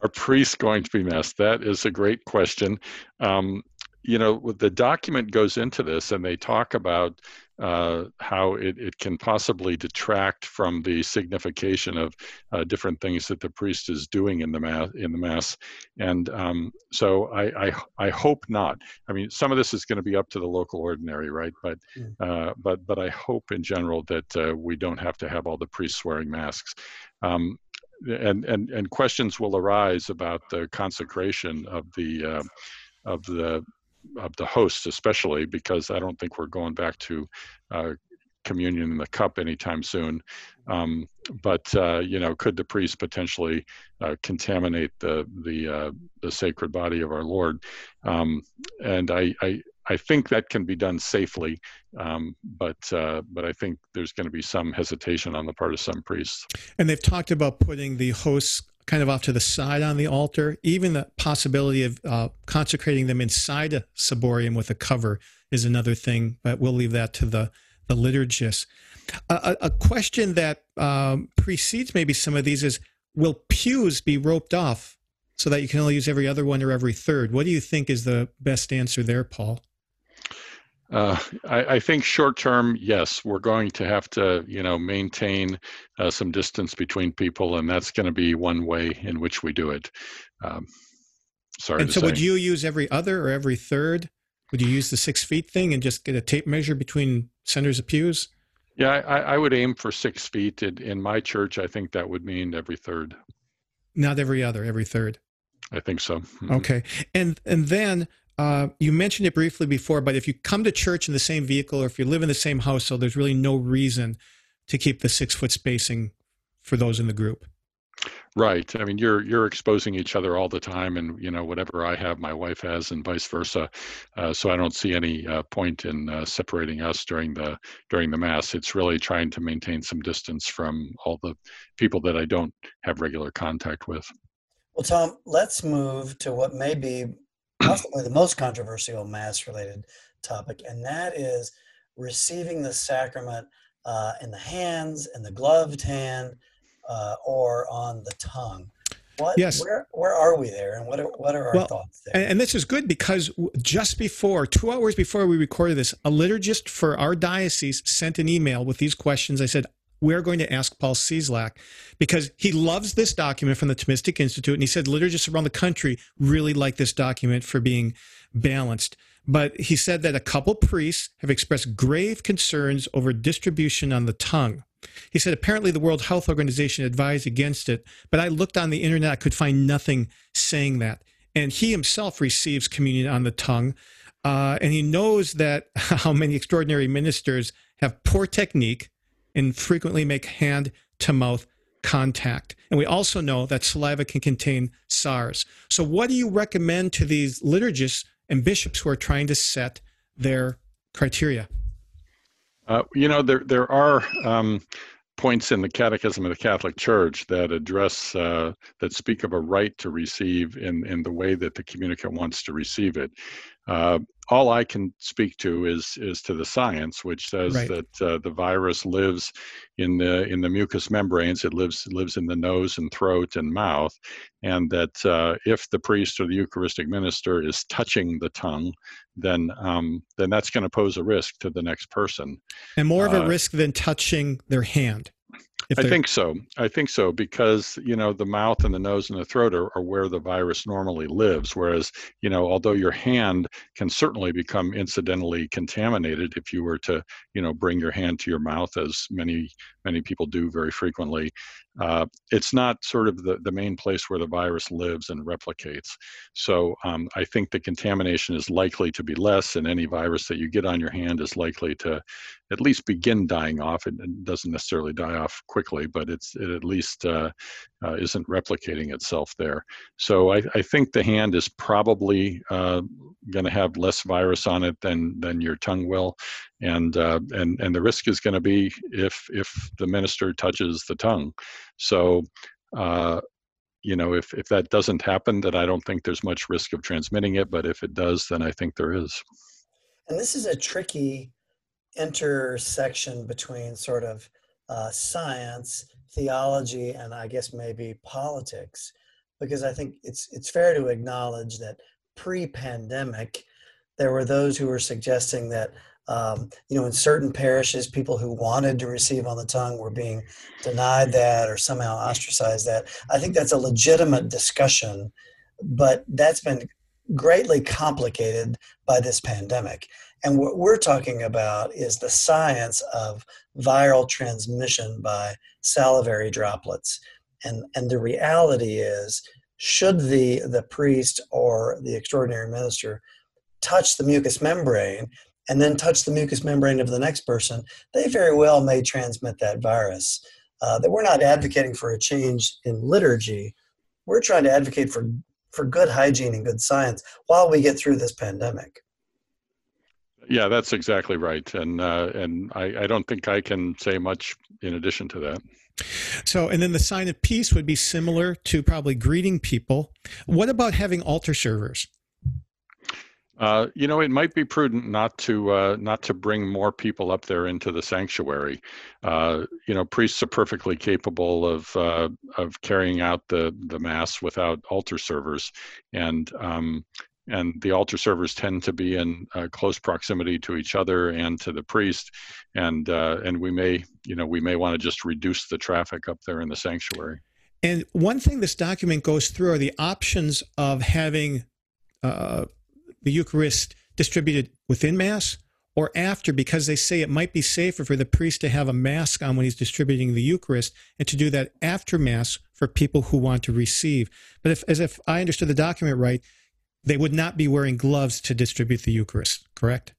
Are priests going to be masked? That is a great question. Um, you know, the document goes into this, and they talk about uh, how it, it can possibly detract from the signification of uh, different things that the priest is doing in the mass. In the mass, and um, so I, I I hope not. I mean, some of this is going to be up to the local ordinary, right? But uh, but but I hope in general that uh, we don't have to have all the priests wearing masks. Um, and and and questions will arise about the consecration of the uh, of the. of the hosts, especially because I don't think we're going back to uh, communion in the cup anytime soon. Um, but, uh, you know, could the priest potentially uh, contaminate the the, uh, the sacred body of our Lord? Um, and I, I I think that can be done safely, um, but uh, but I think there's going to be some hesitation on the part of some priests. And they've talked about putting the hosts kind of off to the side on the altar. Even the possibility of uh, consecrating them inside a ciborium with a cover is another thing, but we'll leave that to the, the liturgists. A, a question that um, precedes maybe some of these is, will pews be roped off so that you can only use every other one or every third? What do you think is the best answer there, Paul? Uh, I, I think short term, yes, we're going to have to, you know, maintain uh, some distance between people, and that's going to be one way in which we do it. Um, sorry. And so, would you use every other or every third? Would you use the six feet thing and just get a tape measure between centers of pews? Yeah, I, I would aim for six feet. In, in my church, I think that would mean every third. Not every other, every third. I think so. Mm-hmm. Okay, and and then. Uh, you mentioned it briefly before, but if you come to church in the same vehicle or if you live in the same household, there's really no reason to keep the six-foot spacing for those in the group. Right. I mean, you're you're exposing each other all the time, and you know whatever I have, my wife has, and vice versa. Uh, so I don't see any uh, point in uh, separating us during the during the Mass. It's really trying to maintain some distance from all the people that I don't have regular contact with. Well, Tom, let's move to what may be possibly the most controversial Mass-related topic, and that is receiving the sacrament uh, in the hands, in the gloved hand, uh, or on the tongue. What, yes. Where, where are we there, and what are, what are our well, thoughts there? And, and this is good because just before, two hours before we recorded this, a liturgist for our diocese sent an email with these questions. I said, we're going to ask Paul Cieslak because he loves this document from the Thomistic Institute. And he said liturgists around the country really like this document for being balanced. But he said that a couple priests have expressed grave concerns over distribution on the tongue. He said, apparently the World Health Organization advised against it, but I looked on the internet, I could find nothing saying that. And he himself receives communion on the tongue, uh, and he knows that how many extraordinary ministers have poor technique and frequently make hand-to-mouth contact. And we also know that saliva can contain SARS. So what do you recommend to these liturgists and bishops who are trying to set their criteria? Uh, you know, there, there are um, points in the Catechism of the Catholic Church that address, uh, that speak of a right to receive in, in the way that the communicant wants to receive it. Uh, all I can speak to is is to the science, which says right. that uh, the virus lives in the in the mucous membranes. It lives lives in the nose and throat and mouth, and that uh, if the priest or the Eucharistic minister is touching the tongue, then um, then that's going to pose a risk to the next person, and more of a uh, risk than touching their hand. I think so. I think so because, you know, the mouth and the nose and the throat are, are where the virus normally lives. Whereas, you know, although your hand can certainly become incidentally contaminated if you were to, you know, bring your hand to your mouth, as many, many people do very frequently, uh, it's not sort of the, the main place where the virus lives and replicates. So um, I think the contamination is likely to be less, and any virus that you get on your hand is likely to at least begin dying off. It, it doesn't necessarily die off quickly, but it's, it at least uh, uh, isn't replicating itself there. So I, I think the hand is probably uh, going to have less virus on it than than your tongue will, and uh, and and the risk is going to be if if the minister touches the tongue. So. Uh, You know, if, if that doesn't happen, then I don't think there's much risk of transmitting it. But if it does, then I think there is. And this is a tricky intersection between sort of uh, science, theology, and I guess maybe politics, because I think it's it's fair to acknowledge that pre-pandemic, there were those who were suggesting that, um, you know, in certain parishes, people who wanted to receive on the tongue were being denied that or somehow ostracized that. I think that's a legitimate discussion, but that's been greatly complicated by this pandemic. And what we're talking about is the science of viral transmission by salivary droplets. And, and the reality is, should the, the priest or the extraordinary minister touch the mucous membrane and then touch the mucous membrane of the next person, they very well may transmit that virus. Uh, that we're not advocating for a change in liturgy. We're trying to advocate for, for good hygiene and good science while we get through this pandemic. Yeah, that's exactly right. And, uh, and I, I don't think I can say much in addition to that. So, and then the sign of peace would be similar to probably greeting people. What about having altar servers? Uh, you know, it might be prudent not to uh, not to bring more people up there into the sanctuary. Uh, you know, priests are perfectly capable of uh, of carrying out the the mass without altar servers, and um, and the altar servers tend to be in uh, close proximity to each other and to the priest, and uh, and we may you know we may want to just reduce the traffic up there in the sanctuary. And one thing this document goes through are the options of having. Uh, the Eucharist distributed within Mass or after, because they say it might be safer for the priest to have a mask on when he's distributing the Eucharist and to do that after Mass for people who want to receive. But if, as if I understood the document right, they would not be wearing gloves to distribute the Eucharist, correct?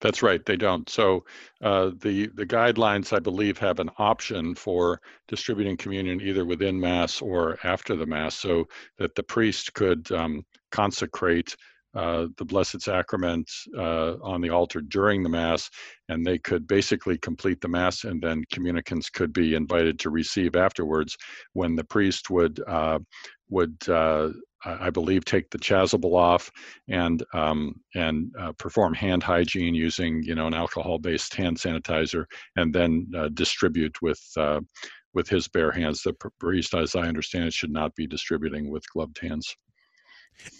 That's right. They don't. So uh, the the guidelines, I believe, have an option for distributing communion either within Mass or after the Mass, so that the priest could um, consecrate Uh, the Blessed Sacrament uh, on the altar during the Mass, and they could basically complete the Mass, and then communicants could be invited to receive afterwards, when the priest would, uh, would uh, I believe, take the chasuble off and um, and uh, perform hand hygiene using, you know, an alcohol-based hand sanitizer, and then uh, distribute with uh, with his bare hands. The priest, as I understand it, should not be distributing with gloved hands.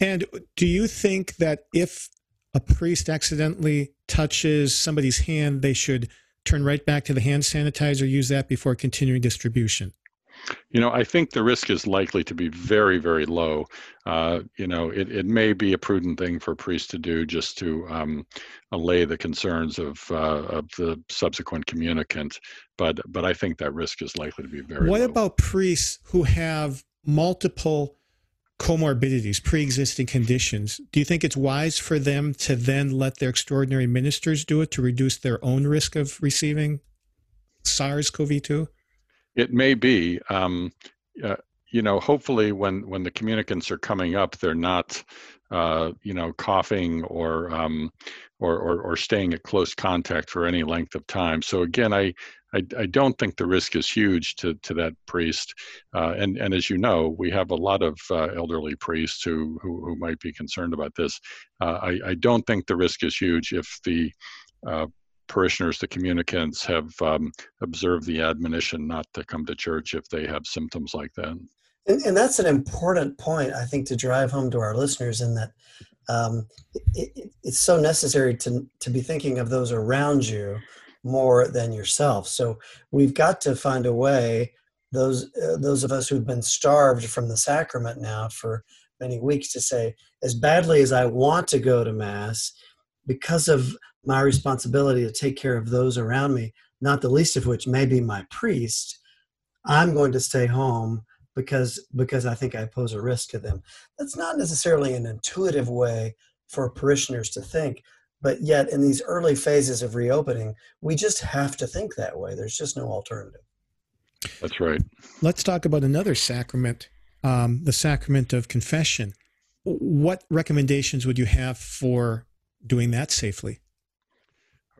And do you think that if a priest accidentally touches somebody's hand, they should turn right back to the hand sanitizer, use that before continuing distribution? You know, I think the risk is likely to be very, very low. Uh, you know, it, it may be a prudent thing for priests to do just to um, allay the concerns of uh, of the subsequent communicant, but but I think that risk is likely to be very what low. What about priests who have multiple comorbidities, pre-existing conditions? Do you think it's wise for them to then let their extraordinary ministers do it to reduce their own risk of receiving SARS CoV two? It may be, um, uh, you know, hopefully when, when the communicants are coming up, they're not, uh, you know, coughing or, um, or, or, or staying at close contact for any length of time. So again, I, I, I don't think the risk is huge to, to that priest. Uh, and, and as you know, we have a lot of uh, elderly priests who, who, who might be concerned about this. Uh, I, I don't think the risk is huge if the uh, parishioners, the communicants, have um, observed the admonition not to come to church if they have symptoms like that. And, and that's an important point, I think, to drive home to our listeners, in that um, it, it, it's so necessary to, to be thinking of those around you more than yourself. So we've got to find a way, those, uh, those of us who've been starved from the sacrament now for many weeks, to say, as badly as I want to go to Mass, because of my responsibility to take care of those around me, not the least of which may be my priest, I'm going to stay home because, because I think I pose a risk to them. That's not necessarily an intuitive way for parishioners to think, but yet in these early phases of reopening, we just have to think that way. There's just no alternative. That's right. Let's talk about another sacrament, um, the sacrament of confession. What recommendations would you have for doing that safely?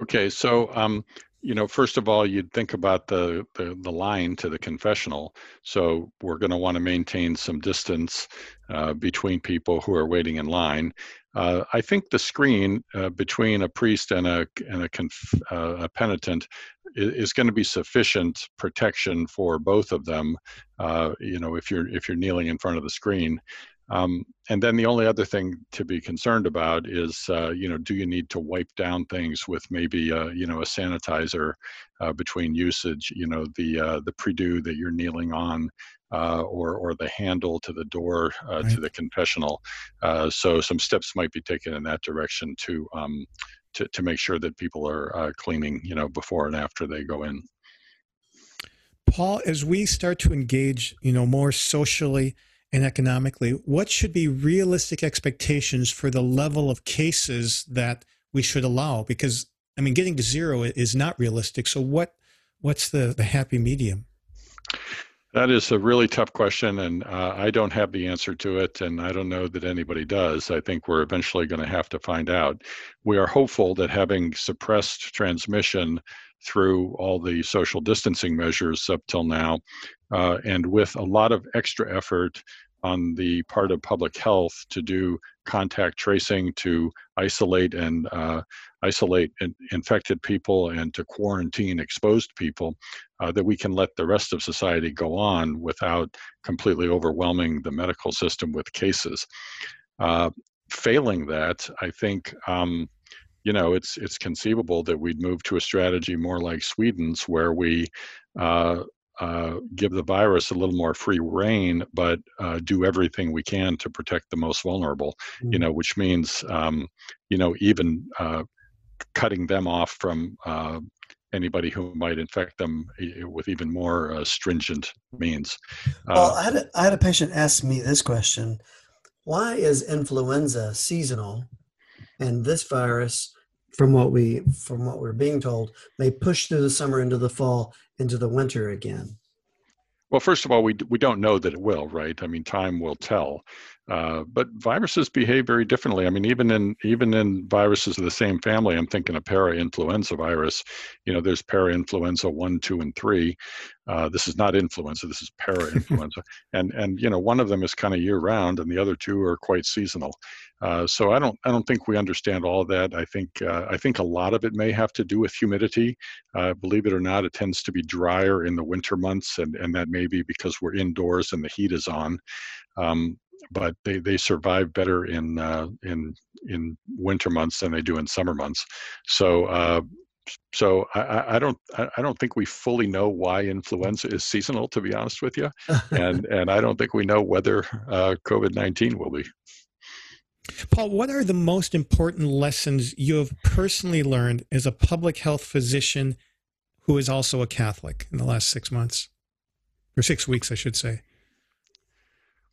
Okay, so, um, you know, first of all, you'd think about the, the, the line to the confessional. So we're going to want to maintain some distance uh, between people who are waiting in line. Uh, I think the screen uh, between a priest and a, and a, conf- uh, a penitent is, is going to be sufficient protection for both of them, uh, you know, if you're, if you're kneeling in front of the screen. Um, and then the only other thing to be concerned about is, uh, you know, do you need to wipe down things with maybe, uh, you know, a sanitizer uh, between usage, you know, the uh, the prieu that you're kneeling on, uh, or or the handle to the door uh, right. to the confessional. Uh, so some steps might be taken in that direction to um, to, to make sure that people are uh, cleaning, you know, before and after they go in. Paul, as we start to engage, you know, more socially and economically, what should be realistic expectations for the level of cases that we should allow? Because, I mean, getting to zero is not realistic. So what what's the, the happy medium? That is a really tough question, and uh, I don't have the answer to it, and I don't know that anybody does. I think we're eventually going to have to find out. We are hopeful that having suppressed transmission through all the social distancing measures up till now, uh, and with a lot of extra effort on the part of public health to do contact tracing, to isolate and uh, isolate in- infected people and to quarantine exposed people, uh, that we can let the rest of society go on without completely overwhelming the medical system with cases. Uh, failing that, I think, um, you know, it's it's conceivable that we'd move to a strategy more like Sweden's, where we uh, Uh, give the virus a little more free rein, but uh, do everything we can to protect the most vulnerable, mm-hmm. you know, which means, um, you know, even uh, cutting them off from uh, anybody who might infect them with even more uh, stringent means. Uh, well, I had, a, I had a patient ask me this question. Why is influenza seasonal, and this virus, from what we from what we're being told, may push through the summer into the fall, into the winter again? Well, first of all, we we don't know that it will, right? I mean, time will tell. Uh, but viruses behave very differently. I mean, even in even in viruses of the same family, I'm thinking of parainfluenza virus. You know, there's parainfluenza one, two, and three. Uh, this is not influenza. This is parainfluenza. and and you know, one of them is kind of year round, and the other two are quite seasonal. Uh, so I don't I don't think we understand all of that. I think uh, I think a lot of it may have to do with humidity. Uh, believe it or not, it tends to be drier in the winter months, and, and that may be because we're indoors and the heat is on. Um, but they, they survive better in uh, in in winter months than they do in summer months. So uh, So I, I don't I don't think we fully know why influenza is seasonal, to be honest with you, and and I don't think we know whether uh, COVID nineteen will be. Paul, what are the most important lessons you have personally learned as a public health physician who is also a Catholic in the last six months, or six weeks, I should say?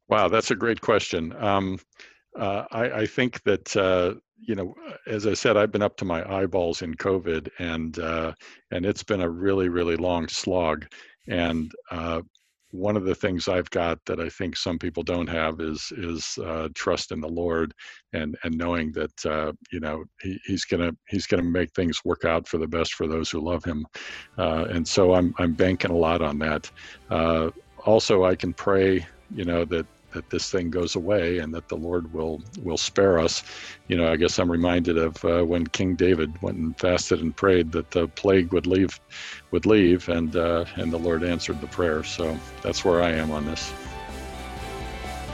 Wow, that's a great question. Um, uh, I, I think that. Uh, You know, as I said, I've been up to my eyeballs in COVID, and uh, and it's been a really, really long slog. And uh, one of the things I've got that I think some people don't have is is uh, trust in the Lord, and and knowing that uh, you know he, he's gonna he's gonna make things work out for the best for those who love Him. Uh, and so I'm I'm banking a lot on that. Uh, also, I can pray, you know, that. that this thing goes away and that the Lord will will spare us. You know, I guess I'm reminded of uh, when King David went and fasted and prayed that the plague would leave, would leave, and uh, and the Lord answered the prayer. So that's where I am on this.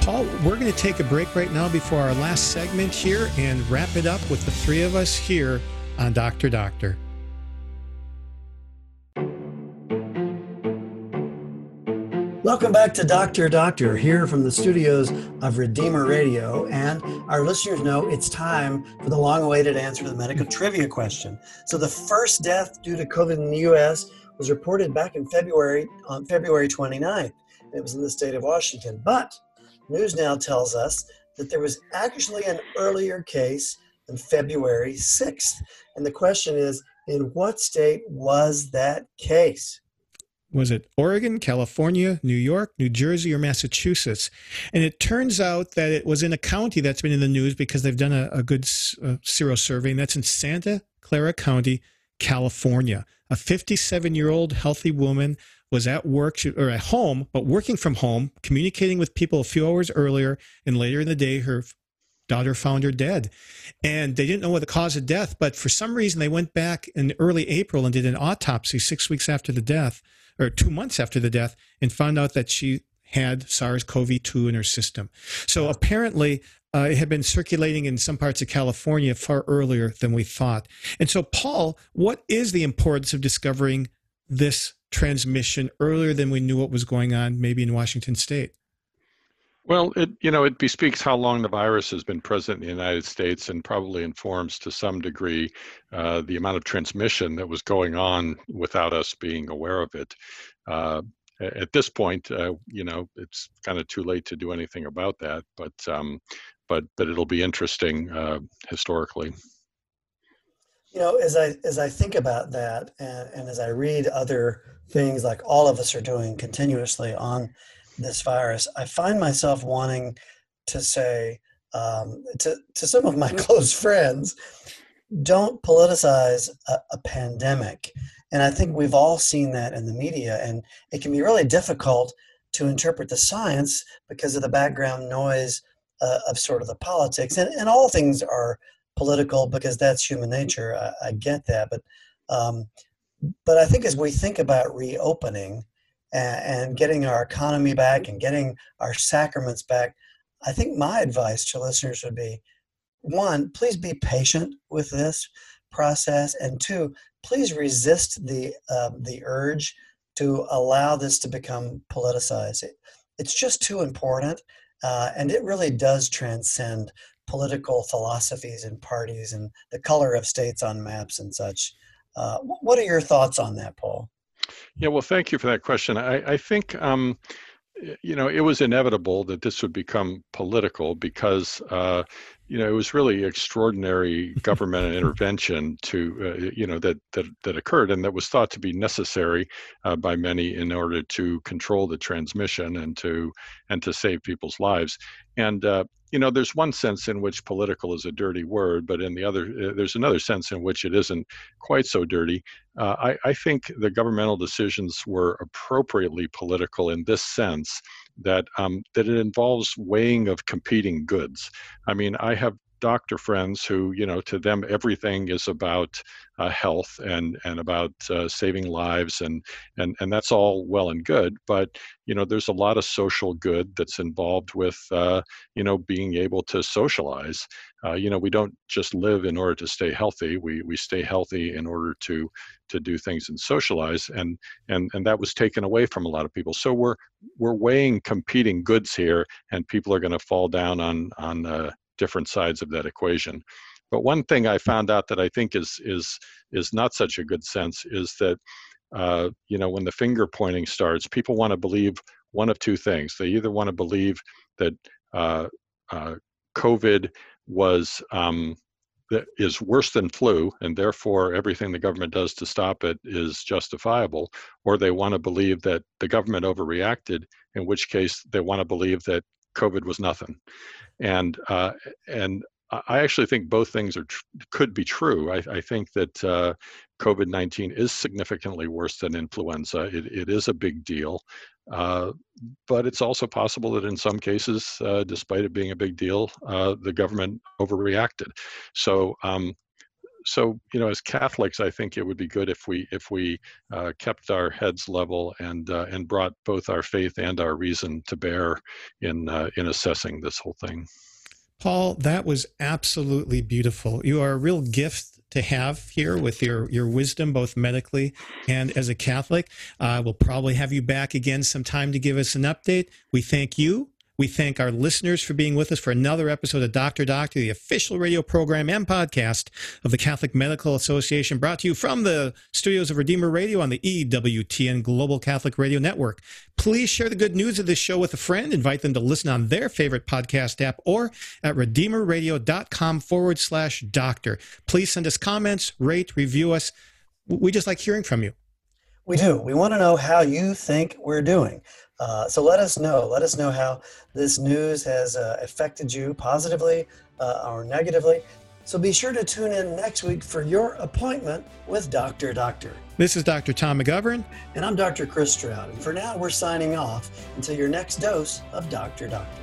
Paul, we're going to take a break right now before our last segment here and wrap it up with the three of us here on Doctor Doctor. Welcome back to Doctor Doctor, here from the studios of Redeemer Radio, and our listeners know it's time for the long-awaited answer to the medical trivia question. So the first death due to COVID in the U S was reported back in February, on February twenty-ninth, and it was in the state of Washington. But news now tells us that there was actually an earlier case on February sixth, and the question is, in what state was that case? Was it Oregon, California, New York, New Jersey, or Massachusetts? And it turns out that it was in a county that's been in the news because they've done a, a good uh, sero survey, and that's in Santa Clara County, California. A fifty-seven-year-old healthy woman was at work she, or at home, but working from home, communicating with people a few hours earlier, and later in the day, her daughter found her dead. And they didn't know what the cause of death, but for some reason, they went back in early April and did an autopsy six weeks after the death, or two months after the death, and found out that she had SARS-CoV two in her system. So apparently uh, it had been circulating in some parts of California far earlier than we thought. And so, Paul, what is the importance of discovering this transmission earlier than we knew what was going on, maybe in Washington State? Well, it you know it bespeaks how long the virus has been present in the United States, and probably informs to some degree uh, the amount of transmission that was going on without us being aware of it. Uh, at this point, uh, you know it's kind of too late to do anything about that, but um, but but it'll be interesting uh, historically. You know, as I as I think about that, and, and as I read other things like all of us are doing continuously on this virus, I find myself wanting to say um, to, to some of my close friends, don't politicize a, a pandemic. And I think we've all seen that in the media, and it can be really difficult to interpret the science because of the background noise uh, of sort of the politics. And, and all things are political because that's human nature. I, I get that. But, um, but I think as we think about reopening and getting our economy back and getting our sacraments back, I think my advice to listeners would be, one, please be patient with this process, and two, please resist the uh, the urge to allow this to become politicized. It, it's just too important, uh, and it really does transcend political philosophies and parties and the color of states on maps and such. Uh, what are your thoughts on that, Paul? Yeah, well, thank you for that question. I, I think, um, you know, it was inevitable that this would become political because, uh, you know, it was really extraordinary government intervention to, uh, you know, that, that that occurred and that was thought to be necessary uh, by many in order to control the transmission and to and to save people's lives. And, uh, you know, there's one sense in which political is a dirty word, but in the other, there's another sense in which it isn't quite so dirty. Uh, I, I think the governmental decisions were appropriately political in this sense that um, that it involves weighing of competing goods. I mean, I have doctor friends who, you know, to them, everything is about uh, health and, and about uh, saving lives. And, and, and that's all well and good, but, you know, there's a lot of social good that's involved with, uh, you know, being able to socialize. Uh, you know, we don't just live in order to stay healthy. We, we stay healthy in order to, to do things and socialize. And, and, and that was taken away from a lot of people. So we're, we're weighing competing goods here, and people are going to fall down on, on, uh, different sides of that equation. But one thing I found out that I think is is is not such a good sense is that uh, you know, when the finger pointing starts, people want to believe one of two things. They either want to believe that uh, uh, COVID was um, that is worse than flu, and therefore everything the government does to stop it is justifiable, or they want to believe that the government overreacted, in which case they want to believe that COVID was nothing. And uh, and I actually think both things are tr- could be true. I, I think that uh, COVID nineteen is significantly worse than influenza. It, it is a big deal, uh, but it's also possible that in some cases, uh, despite it being a big deal, uh, the government overreacted. So um, so you know, as Catholics, I think it would be good if we if we uh, kept our heads level and uh, and brought both our faith and our reason to bear in uh, in assessing this whole thing. Paul, that was absolutely beautiful. You are a real gift to have here with your your wisdom, both medically and as a Catholic. Uh, we'll probably have you back again sometime to give us an update. We thank you. We thank our listeners for being with us for another episode of Doctor Doctor, the official radio program and podcast of the Catholic Medical Association, brought to you from the studios of Redeemer Radio on the E W T N Global Catholic Radio Network. Please share the good news of this show with a friend. Invite them to listen on their favorite podcast app or at redeemerradio.com forward slash doctor. Please send us comments, rate, review us. We just like hearing from you. We do. We want to know how you think we're doing. Uh, so let us know. Let us know how this news has uh, affected you positively uh, or negatively. So be sure to tune in next week for your appointment with Doctor Doctor. This is Doctor Tom McGovern. And I'm Doctor Chris Stroud. And for now, we're signing off until your next dose of Doctor Doctor.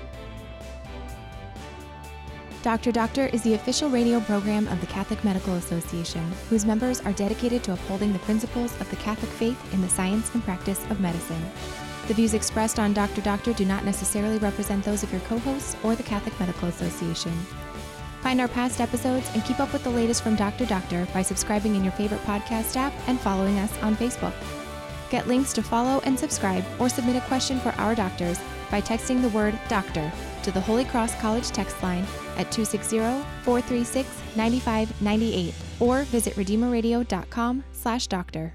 Doctor Doctor is the official radio program of the Catholic Medical Association, whose members are dedicated to upholding the principles of the Catholic faith in the science and practice of medicine. The views expressed on Doctor Doctor do not necessarily represent those of your co-hosts or the Catholic Medical Association. Find our past episodes and keep up with the latest from Doctor Doctor by subscribing in your favorite podcast app and following us on Facebook. Get links to follow and subscribe or submit a question for our doctors by texting the word doctor to the Holy Cross College text line at two six zero, four three six, nine five nine eight or visit redeemerradio.com slash doctor.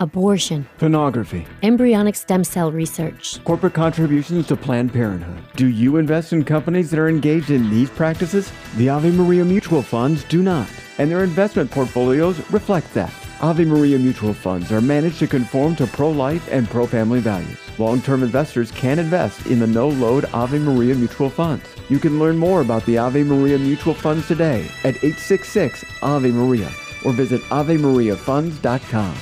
Abortion. Pornography. Embryonic stem cell research. Corporate contributions to Planned Parenthood. Do you invest in companies that are engaged in these practices? The Ave Maria Mutual Funds do not, and their investment portfolios reflect that. Ave Maria Mutual Funds are managed to conform to pro-life and pro-family values. Long-term investors can invest in the no-load Ave Maria Mutual Funds. You can learn more about the Ave Maria Mutual Funds today at eight six six Ave Maria or visit ave maria funds dot com.